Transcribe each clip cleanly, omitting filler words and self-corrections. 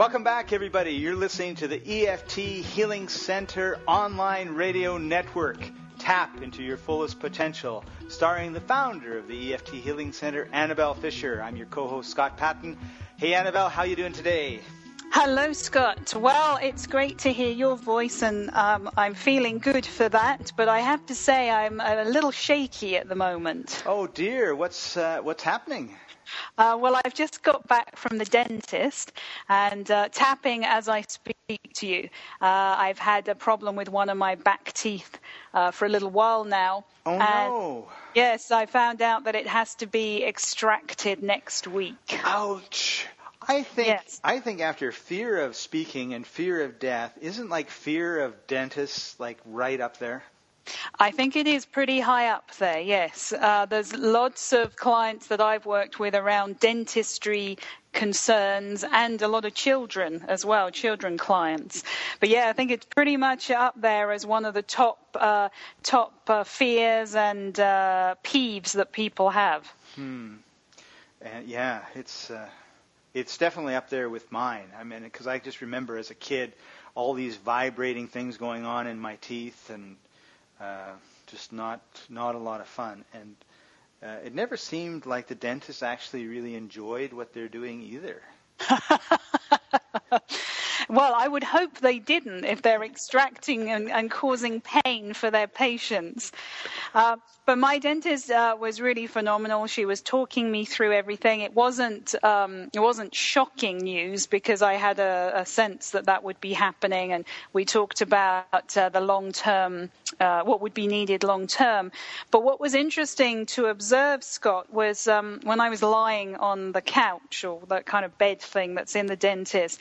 Welcome back, everybody. You're listening to the EFT Healing Center online radio network. Tap into your fullest potential, starring the founder of the EFT Healing Center, Annabelle Fisher. I'm your co-host, Scott Patton. Hey, Annabelle, how are you doing today? Hello, Scott. Well, it's great to hear your voice, and I'm feeling good for that. But I have to say I'm a little shaky at the moment. Oh, dear. What's happening? Well, I've just got back from the dentist and tapping as I speak to you. I've had a problem with one of my back teeth for a little while now. Oh, no. Yes, I found out that it has to be extracted next week. Ouch. I think after fear of speaking and fear of death, isn't like fear of dentists like right up there? I think it is pretty high up there, yes. There's lots of clients that I've worked with around dentistry concerns and a lot of children as well, children clients. But yeah, I think it's pretty much up there as one of the top fears and peeves that people have. Yeah, It's definitely up there with mine. I mean, because I just remember as a kid all these vibrating things going on in my teeth and just not a lot of fun. And it never seemed like the dentist actually really enjoyed what they're doing either. Well, I would hope they didn't if they're extracting and causing pain for their patients. But my dentist was really phenomenal. She was talking me through everything. It wasn't shocking news because I had a sense that would be happening. And we talked about the long-term, what would be needed long-term. But what was interesting to observe, Scott, was when I was lying on the couch or that kind of bed thing that's in the dentist,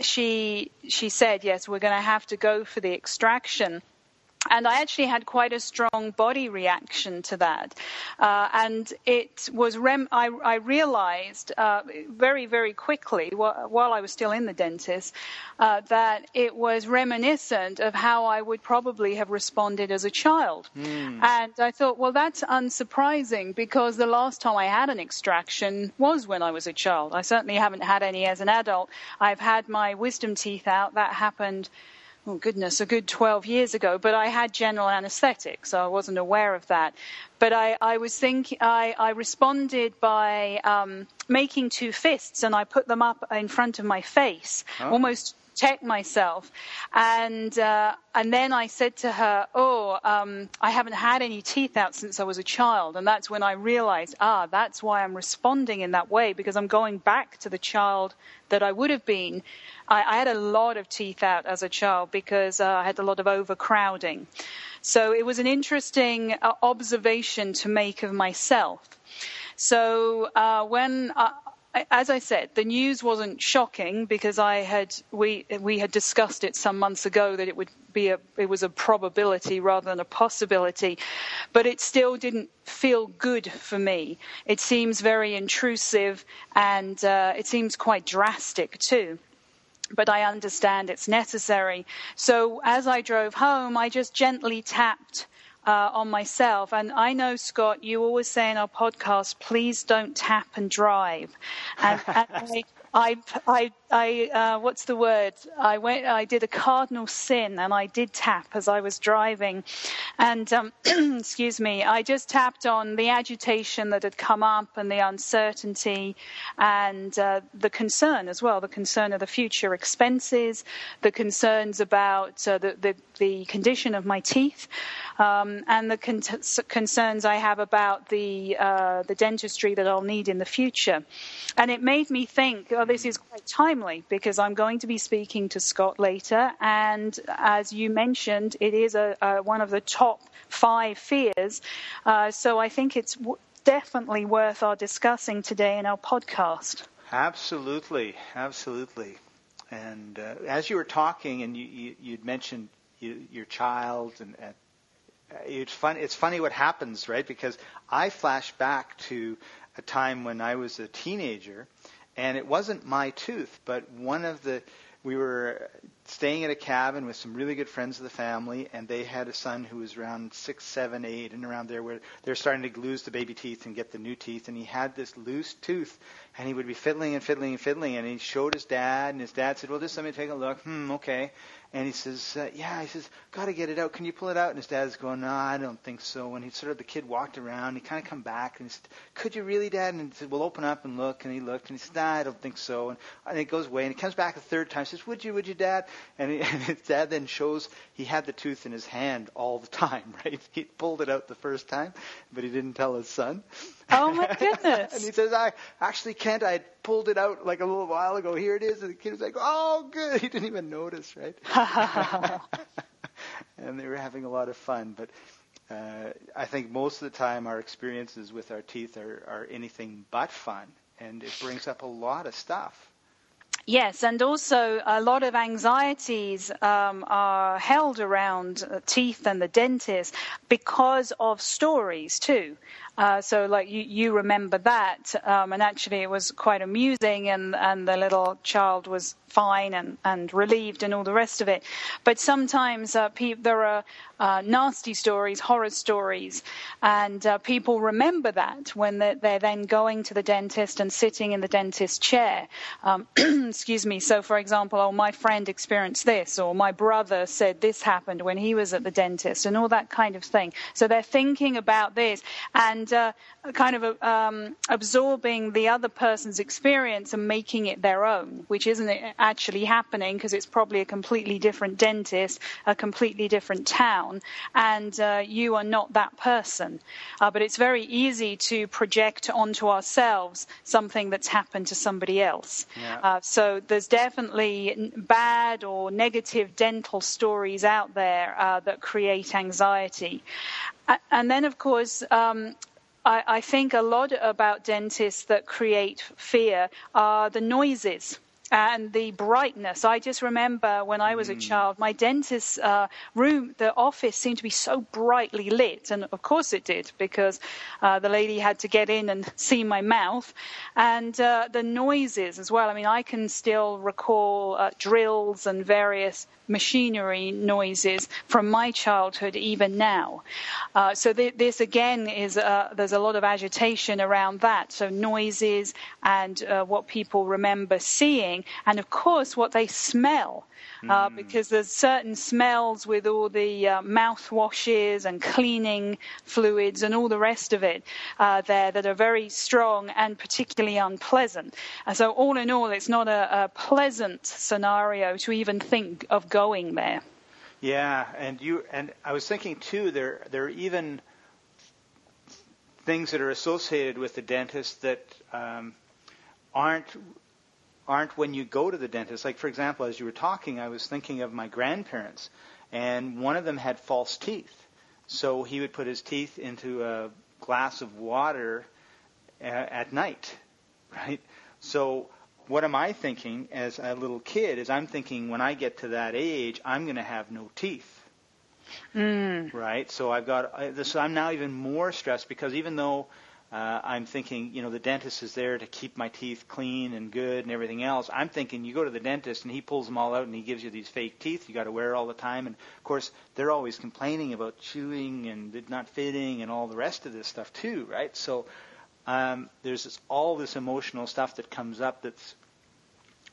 she said, yes, we're going to have to go for the extraction. And I actually had quite a strong body reaction to that. And it was I realized very, very quickly while I was still in the dentist that it was reminiscent of how I would probably have responded as a child. And I thought, well, that's unsurprising because the last time I had an extraction was when I was a child. I certainly haven't had any as an adult. I've had my wisdom teeth out. That happened a good 12 years ago, but I had general anesthetic, so I wasn't aware of that. But I responded by making two fists, and I put them up in front of my face, almost check myself. And then I said to her, I haven't had any teeth out since I was a child. And that's when I realized, that's why I'm responding in that way, because I'm going back to the child that I would have been. I had a lot of teeth out as a child because I had a lot of overcrowding. So it was an interesting observation to make of myself. So as I said, the news wasn't shocking because we had discussed it some months ago that it would be it was a probability rather than a possibility, but it still didn't feel good for me. It seems very intrusive and it seems quite drastic too. But I understand it's necessary. So as I drove home, I just gently tapped on myself. And I know, Scott, you always say in our podcast, please don't tap and drive. And I did a cardinal sin, and I did tap as I was driving. And excuse me, I just tapped on the agitation that had come up and the uncertainty and the concern as well, the concern of the future expenses, the concerns about the condition of my teeth. And the concerns I have about the dentistry that I'll need in the future. And it made me think, this is quite timely because I'm going to be speaking to Scott later. And as you mentioned, it is one of the top 5 fears. So I think it's definitely worth our discussing today in our podcast. Absolutely. Absolutely. And as you were talking and you'd mentioned your child and it's funny what happens, right? Because I flash back to a time when I was a teenager, and it wasn't my tooth, but we were staying at a cabin with some really good friends of the family, and they had a son who was around 6, 7, 8, and around there where they're starting to lose the baby teeth and get the new teeth, and he had this loose tooth, and he would be fiddling and fiddling and fiddling, and he showed his dad, and his dad said, well, just let me take a look. Okay. And he says, yeah, he says, got to get it out. Can you pull it out? And his dad's going, no, I don't think so. And he sort of, the kid walked around. He kind of come back and he said, could you really, Dad? And he said, well, open up and look. And he looked and he said, nah, I don't think so. And it goes away. And he comes back a third time. He says, would you, Dad? And his dad then shows he had the tooth in his hand all the time, right? He pulled it out the first time, but he didn't tell his son. Oh, my goodness. And he says, I actually can't. I pulled it out like a little while ago. Here it is. And the kid was like, oh, good. He didn't even notice, right? And they were having a lot of fun. But I think most of the time our experiences with our teeth are anything but fun. And it brings up a lot of stuff. Yes, and also a lot of anxieties are held around teeth and the dentist because of stories too. So like you remember that, and actually it was quite amusing, and the little child was fine and relieved and all the rest of it. But sometimes there are nasty stories, horror stories, and people remember that when they're then going to the dentist and sitting in the dentist's chair. Excuse me. So, for example, oh, my friend experienced this, or my brother said this happened when he was at the dentist, and all that kind of thing. So they're thinking about this and kind of absorbing the other person's experience and making it their own, which isn't actually happening, because it's probably a completely different dentist, a completely different town, and you are not that person. But it's very easy to project onto ourselves something that's happened to somebody else. Yeah. So there's definitely bad or negative dental stories out there that create anxiety. And then, of course, I think a lot about dentists that create fear are the noises. And the brightness. I just remember when I was a child, my dentist's room, the office seemed to be so brightly lit. And of course it did, because the lady had to get in and see my mouth. And the noises as well. I mean, I can still recall drills and various machinery noises from my childhood, even now. So this again is, there's a lot of agitation around that. So noises and what people remember seeing. And, of course, what they smell, because there's certain smells with all the mouthwashes and cleaning fluids and all the rest of it there that are very strong and particularly unpleasant. And so all in all, it's not a pleasant scenario to even think of going there. Yeah, and I was thinking, too, there are even things that are associated with the dentist that aren't when you go to the dentist. Like, for example, as you were talking, I was thinking of my grandparents, and one of them had false teeth. So he would put his teeth into a glass of water at night, right? So what am I thinking as a little kid is I'm thinking when I get to that age, I'm going to have no teeth. Right? So I've got this. I'm now even more stressed because even though I'm thinking, the dentist is there to keep my teeth clean and good and everything else. I'm thinking you go to the dentist and he pulls them all out and he gives you these fake teeth you got to wear all the time. And, of course, they're always complaining about chewing and it not fitting and all the rest of this stuff too, right? So there's all this emotional stuff that comes up that's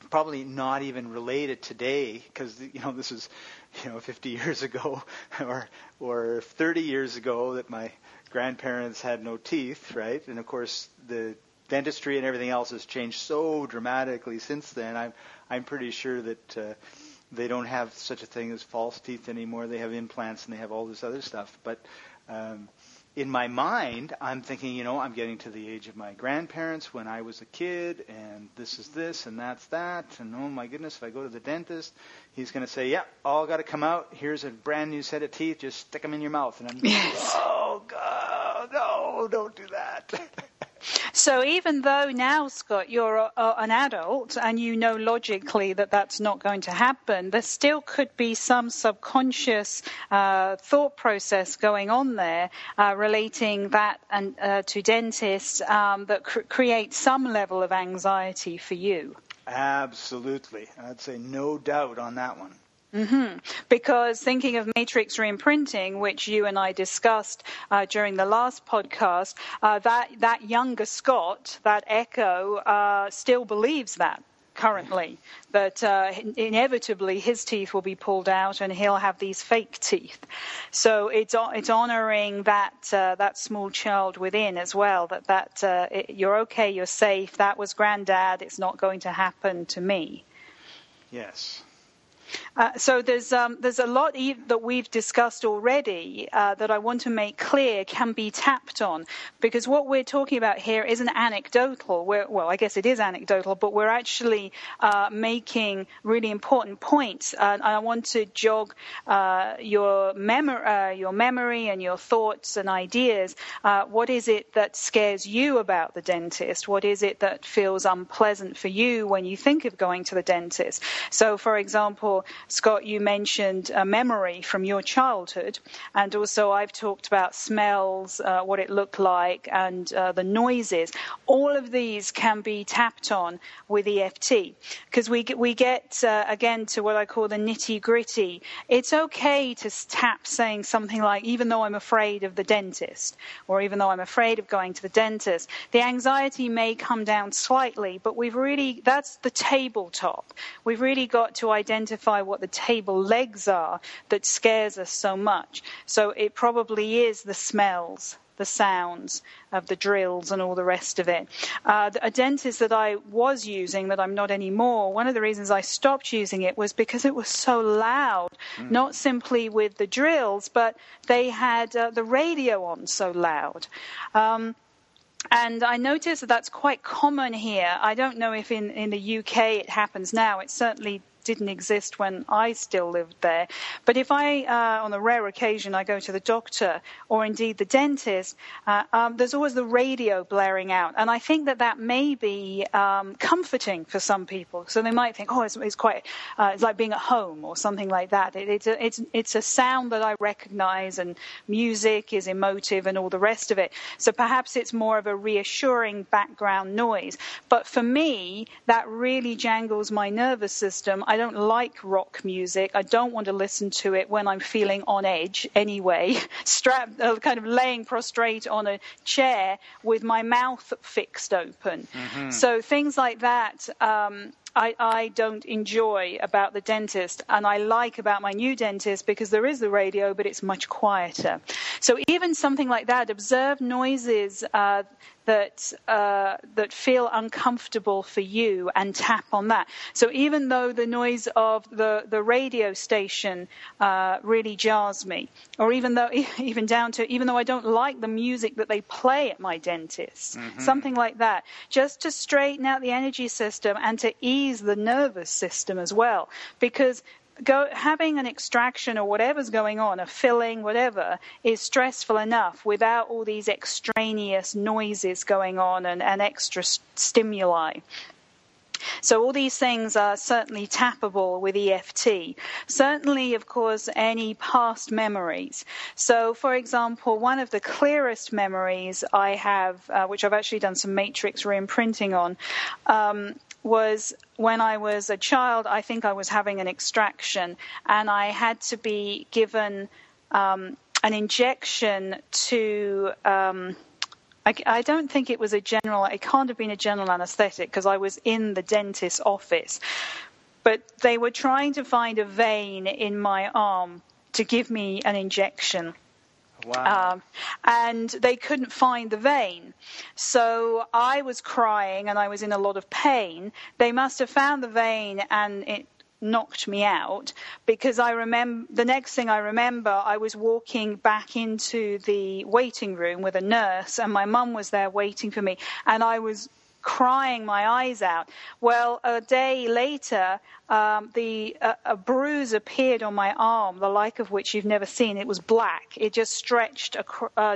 probably not even related today because, this is, 50 years ago or 30 years ago that my grandparents had no teeth, right? And, of course, the dentistry and everything else has changed so dramatically since then. I'm pretty sure that they don't have such a thing as false teeth anymore. They have implants and they have all this other stuff. But in my mind, I'm thinking, I'm getting to the age of my grandparents when I was a kid, and this is this and that's that. And, oh, my goodness, if I go to the dentist, he's going to say, yeah, all got to come out. Here's a brand new set of teeth. Just stick them in your mouth. And I'm going, oh, God, no, don't do that. So even though now, Scott, you're an adult and you know logically that that's not going to happen, there still could be some subconscious thought process going on there relating that and to dentists that creates some level of anxiety for you. Absolutely. I'd say no doubt on that one. Mm-hmm. Because thinking of matrix reimprinting, which you and I discussed during the last podcast, that younger Scott, that echo, still believes that currently, that inevitably his teeth will be pulled out and he'll have these fake teeth. So it's honoring that small child within as well, that you're okay, you're safe, that was Granddad, it's not going to happen to me. Yes. So there's a lot that we've discussed already that I want to make clear can be tapped on, because what we're talking about here isn't anecdotal. Well, I guess it is anecdotal, but we're actually making really important points. And I want to jog your memory and your thoughts and ideas. What is it that scares you about the dentist? What is it that feels unpleasant for you when you think of going to the dentist? So, for example, Scott, you mentioned a memory from your childhood, and also I've talked about smells, what it looked like, and the noises. All of these can be tapped on with EFT, because we get, again, to what I call the nitty-gritty. It's okay to tap saying something like, even though I'm afraid of the dentist, or even though I'm afraid of going to the dentist. The anxiety may come down slightly, but that's the tabletop. We've really got to identify what the table legs are that scares us so much. So it probably is the smells, the sounds of the drills and all the rest of it. A dentist that I was using that I'm not anymore, one of the reasons I stopped using it was because it was so loud, not simply with the drills, but they had the radio on so loud. And I noticed that's quite common here. I don't know if in the UK it happens now. It certainly didn't exist when I still lived there. But if I, on a rare occasion, I go to the doctor or indeed the dentist, there's always the radio blaring out. And I think that may be comforting for some people. So they might think, oh, it's quite, it's like being at home or something like that. It's a sound that I recognize, and music is emotive and all the rest of it. So perhaps it's more of a reassuring background noise. But for me, that really jangles my nervous system. I don't like rock music. I don't want to listen to it when I'm feeling on edge anyway, strapped, kind of laying prostrate on a chair with my mouth fixed open. Mm-hmm. So things like that I don't enjoy about the dentist, and I like about my new dentist because there is the radio, but it's much quieter. So even something like that, observe noises that feel uncomfortable for you and tap on that. So even though the noise of the radio station really jars me, or even though I don't like the music that they play at my dentist, mm-hmm. something like that, just to straighten out the energy system and to ease the nervous system as well, because having an extraction or whatever's going on, a filling, whatever, is stressful enough without all these extraneous noises going on and extra stimuli. So all these things are certainly tappable with EFT. Certainly, of course, any past memories. So, for example, one of the clearest memories I have, which I've actually done some matrix reimprinting on, was when I was a child. I think I was having an extraction, and I had to be given an injection to... I don't think it was a general... It can't have been a general anesthetic because I was in the dentist's office. But they were trying to find a vein in my arm to give me an injection. Wow. And they couldn't find the vein. So I was crying and I was in a lot of pain. They must have found the vein and it knocked me out, because I remember the next thing I remember, I was walking back into the waiting room with a nurse, and my mum was there waiting for me, and I was crying my eyes out. Well, a day later, a bruise appeared on my arm, the like of which you've never seen. It was black. It just stretched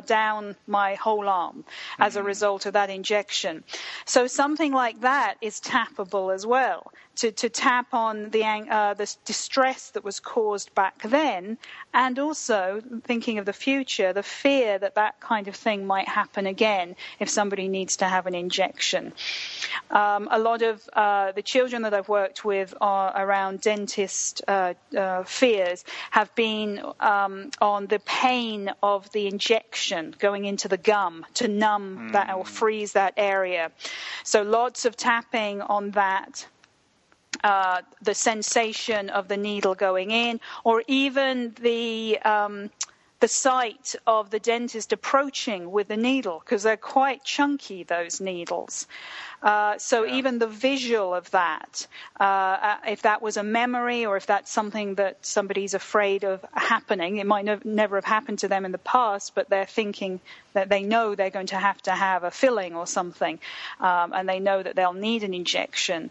down my whole arm as a result of that injection. So something like that is tappable as well, to tap on the distress that was caused back then, and also thinking of the future, the fear that that kind of thing might happen again if somebody needs to have an injection. A lot of the children that I've worked with are around dentist fears have been on the pain of the injection going into the gum to numb that or freeze that area. So lots of tapping on that, the sensation of the needle going in, or even the sight of the dentist approaching with the needle, because they're quite chunky, those needles. Even the visual of that, if that was a memory or if that's something that somebody's afraid of happening, it might never have happened to them in the past, but they're thinking that they know they're going to have a filling or something, and they know that they'll need an injection.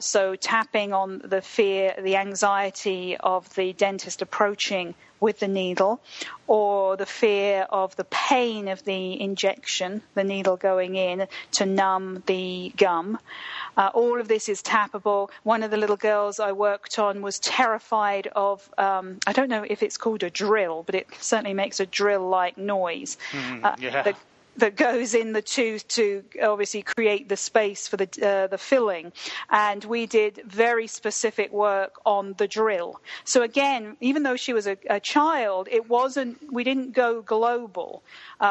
So tapping on the fear, the anxiety of the dentist approaching with the needle, or the fear of the pain of the injection, the needle going in to numb the gum. All of this is tappable. One of the little girls I worked on was terrified of, I don't know if it's called a drill, but it certainly makes a drill-like noise. That goes in the tooth to obviously create the space for the filling. And we did very specific work on the drill. So again, even though she was a child, we didn't go global.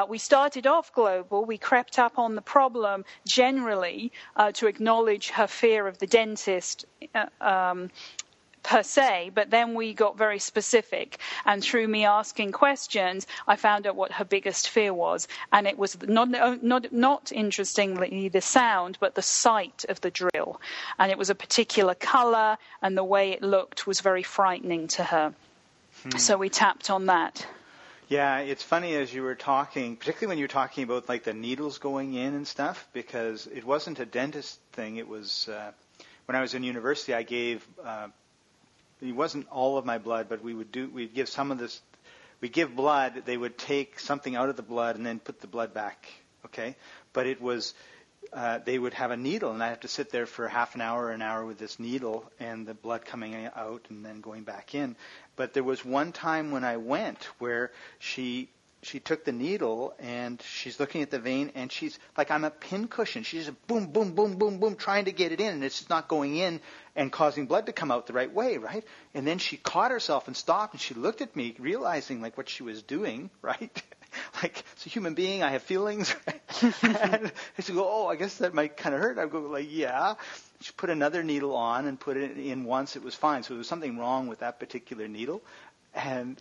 We started off global. We crept up on the problem generally to acknowledge her fear of the dentist per se, but then we got very specific, and through me asking questions, I found out what her biggest fear was, and it was not interestingly the sound, but the sight of the drill, and it was a particular color, and the way it looked was very frightening to her. So we tapped on that. Yeah, it's funny as you were talking, particularly when you were talking about like the needles going in and stuff, because it wasn't a dentist thing. It was when I was in university, I gave. It wasn't all of my blood, but we'd give some of this, we'd give blood, they would take something out of the blood and then put the blood back, okay? But it was, they would have a needle, and I'd have to sit there for half an hour with this needle, and the blood coming out and then going back in. But there was one time when I went where she took the needle, and she's looking at the vein, and she's like, I'm a pincushion. She's boom, boom, boom, boom, boom, trying to get it in, and it's not going in and causing blood to come out the right way, right? And then she caught herself and stopped, and she looked at me, realizing, like, what she was doing, right? Like, it's a human being. I have feelings. Right? And she go, oh, I guess that might kind of hurt. I go, like, yeah. She put another needle on and put it in once. It was fine. So there was something wrong with that particular needle.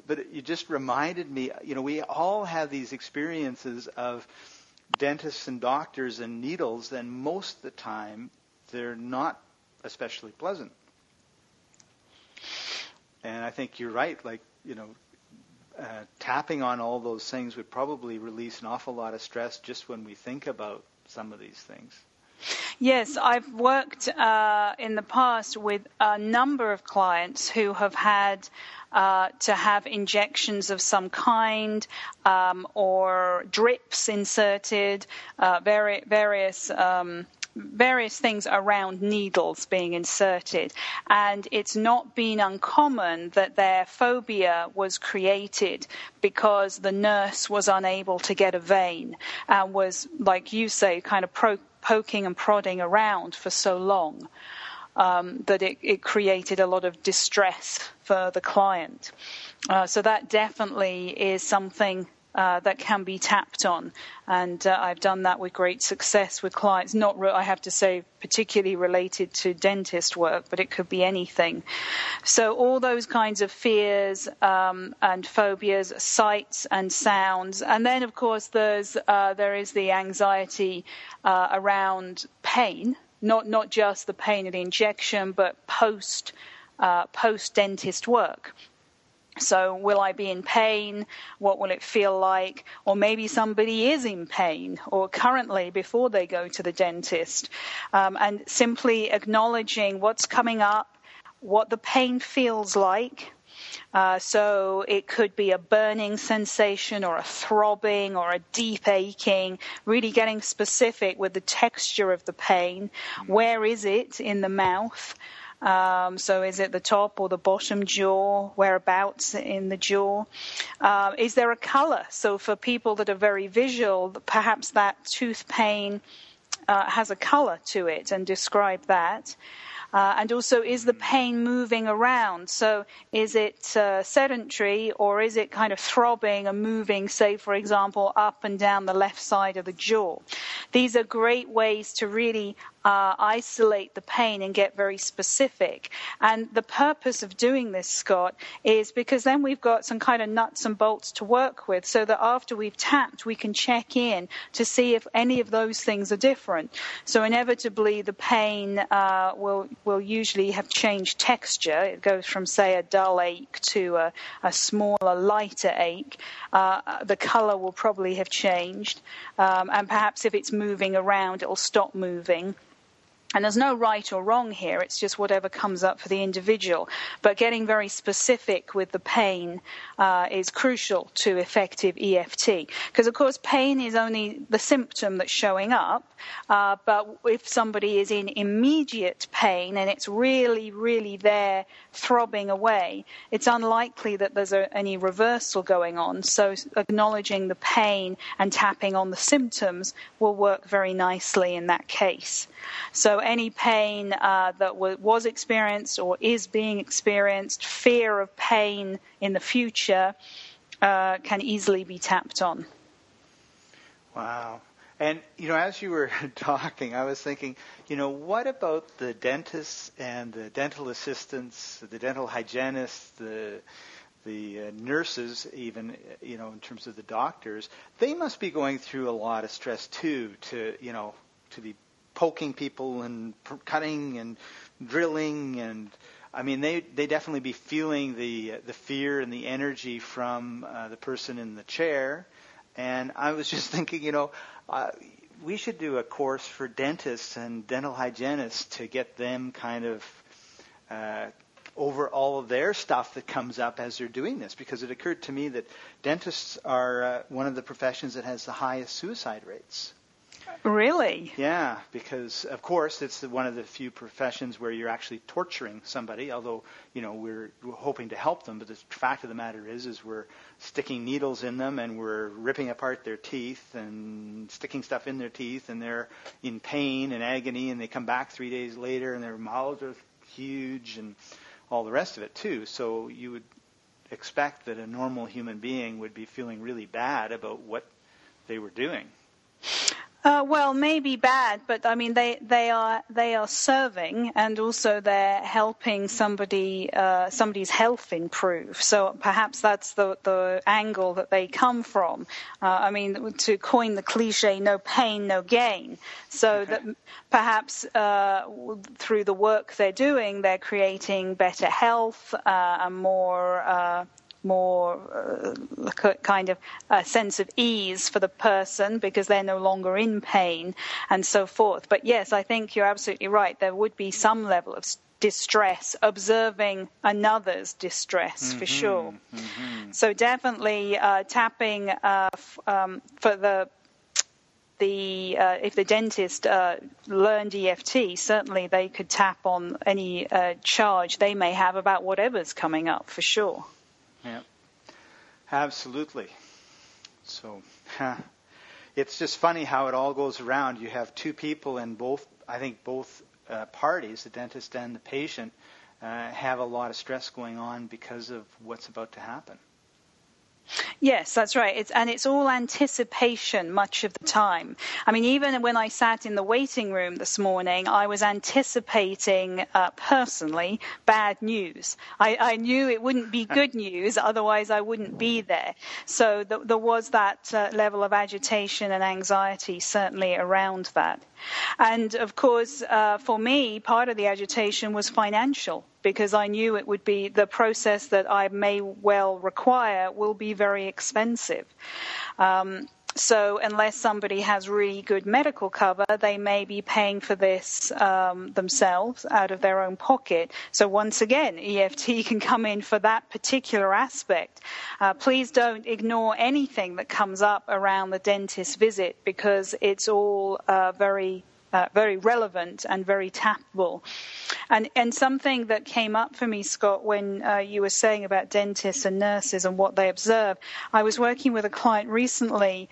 But you just reminded me, you know, we all have these experiences of dentists and doctors and needles, and most of the time they're not especially pleasant. And I think you're right, like, you know, tapping on all those things would probably release an awful lot of stress just when we think about some of these things. Yes, I've worked in the past with a number of clients who have had to have injections of some kind or drips inserted, various things around needles being inserted, and it's not been uncommon that their phobia was created because the nurse was unable to get a vein and was, like you say, kind of poking and prodding around for so long that it created a lot of distress for the client. So that definitely is something that can be tapped on, and I've done that with great success with clients, not I have to say particularly related to dentist work, but it could be anything. So all those kinds of fears and phobias, sights and sounds, and then of course there is the anxiety around pain, not just the pain of the injection, but post dentist work. So will I be in pain? What will it feel like? Or maybe somebody is in pain or currently before they go to the dentist. And simply acknowledging what's coming up, what the pain feels like, So it could be a burning sensation or a throbbing or a deep aching, really getting specific with the texture of the pain. Where is it in the mouth? So is it the top or the bottom jaw? Whereabouts in the jaw? Is there a color? So for people that are very visual, perhaps that tooth pain has a color to it, and describe that. And also, is the pain moving around? So is it sedentary, or is it kind of throbbing and moving, say, for example, up and down the left side of the jaw? These are great ways to really isolate the pain and get very specific. And the purpose of doing this, Scott, is because then we've got some kind of nuts and bolts to work with, so that after we've tapped, we can check in to see if any of those things are different. So inevitably, the pain will usually have changed texture. It goes from, say, a dull ache to a smaller, lighter ache. The color will probably have changed. And perhaps if it's moving around, it'll stop moving. And there's no right or wrong here. It's just whatever comes up for the individual. But getting very specific with the pain is crucial to effective EFT. Because, of course, pain is only the symptom that's showing up. But if somebody is in immediate pain and it's really, really there throbbing away, it's unlikely that there's any reversal going on. So acknowledging the pain and tapping on the symptoms will work very nicely in that case. So any pain that was experienced or is being experienced, fear of pain in the future can easily be tapped on. Wow. And, you know, as you were talking, I was thinking, you know, what about the dentists and the dental assistants, the dental hygienists, the nurses even, you know, in terms of the doctors? They must be going through a lot of stress, too, to, you know, to be poking people and cutting and drilling, and I mean they definitely be feeling the fear and the energy from the person in the chair. And I was just thinking, you know, we should do a course for dentists and dental hygienists to get them kind of over all of their stuff that comes up as they're doing this, because it occurred to me that dentists are one of the professions that has the highest suicide rates. Really? Yeah, because, of course, it's one of the few professions where you're actually torturing somebody, although, you know, we're hoping to help them. But the fact of the matter is we're sticking needles in them, and we're ripping apart their teeth and sticking stuff in their teeth, and they're in pain and agony, and they come back 3 days later, and their mouths are huge and all the rest of it, too. So you would expect that a normal human being would be feeling really bad about what they were doing. Well, maybe bad, but I mean they are serving, and also they're helping somebody's health improve. So perhaps that's the angle that they come from. I mean, to coin the cliche, no pain, no gain. So okay. That perhaps through the work they're doing, they're creating better health and more kind of a sense of ease for the person, because they're no longer in pain and so forth. But yes, I think you're absolutely right. There would be some level of distress, observing another's distress, for sure. Mm-hmm. So definitely tapping for if the dentist learned EFT, certainly they could tap on any charge they may have about whatever's coming up, for sure. Yeah, absolutely. So it's just funny how it all goes around. You have two people, and both parties, the dentist and the patient, have a lot of stress going on because of what's about to happen. Yes, that's right. It's all anticipation much of the time. I mean, even when I sat in the waiting room this morning, I was anticipating personally bad news. I knew it wouldn't be good news, otherwise I wouldn't be there. So there was that level of agitation and anxiety certainly around that. And of course, for me, part of the agitation was financial, because I knew it would be the process that I may well require will be very expensive. So unless somebody has really good medical cover, they may be paying for this themselves out of their own pocket. So once again, EFT can come in for that particular aspect. Please don't ignore anything that comes up around the dentist visit, because it's all very relevant and very tappable. And something that came up for me, Scott, when you were saying about dentists and nurses and what they observe, I was working with a client recently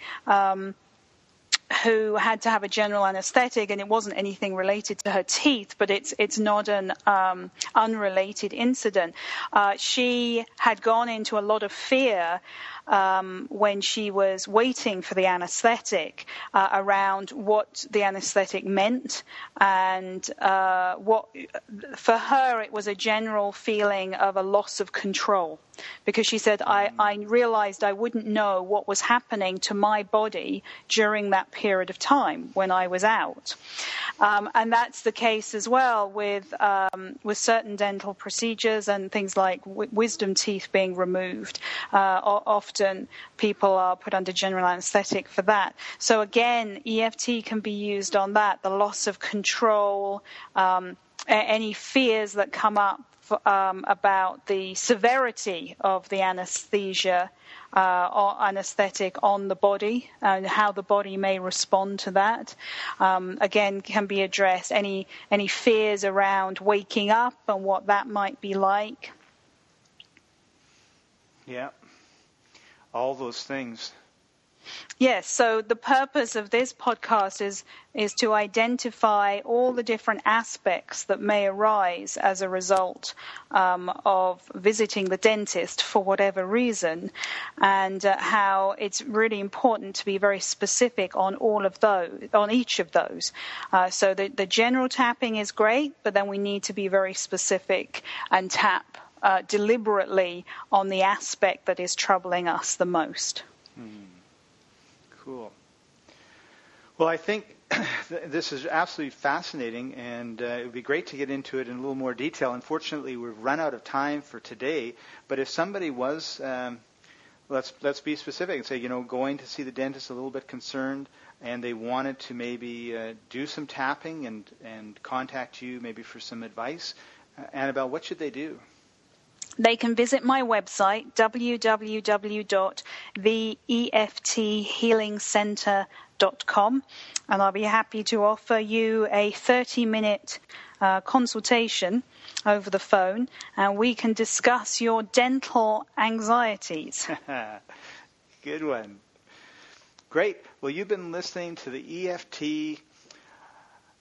who had to have a general anesthetic, and it wasn't anything related to her teeth, but it's not an unrelated incident. She had gone into a lot of fear when she was waiting for the anesthetic around what the anesthetic meant, and what for her it was a general feeling of a loss of control, because she said, I realized I wouldn't know what was happening to my body during that period of time when I was out. And that's the case as well with certain dental procedures and things like wisdom teeth being removed. Often people are put under general anesthetic for that. So again, EFT can be used on that, the loss of control, any fears that come up about the severity of the anesthesia or anesthetic on the body and how the body may respond to that. Again, can be addressed, any fears around waking up and what that might be like. Yeah. All those things. Yes, so the purpose of this podcast is to identify all the different aspects that may arise as a result of visiting the dentist for whatever reason, and how it's really important to be very specific on all of those, on each of those. So the general tapping is great, but then we need to be very specific and tap deliberately on the aspect that is troubling us the most. Cool. Well, I think this is absolutely fascinating, and it would be great to get into it in a little more detail. Unfortunately, we've run out of time for today, but if somebody was, let's be specific and say, going to see the dentist a little bit concerned, and they wanted to maybe do some tapping and contact you maybe for some advice, Annabelle, what should they do? They can visit my website, www.theefthehealingcenter.com, and I'll be happy to offer you a 30-minute consultation over the phone, and we can discuss your dental anxieties. Good one. Great. Well, you've been listening to the EFT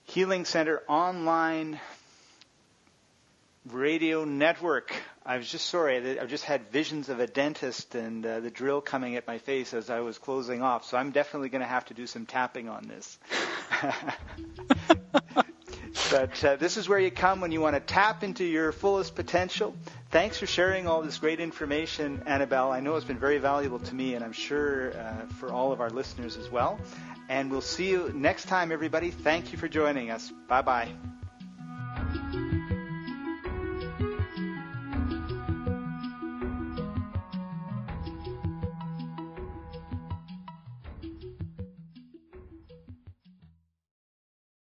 Healing Center online radio network. I was just sorry. I just had visions of a dentist and the drill coming at my face as I was closing off. So I'm definitely going to have to do some tapping on this. But this is where you come when you want to tap into your fullest potential. Thanks for sharing all this great information, Annabelle. I know it's been very valuable to me, and I'm sure for all of our listeners as well. And we'll see you next time, everybody. Thank you for joining us. Bye-bye.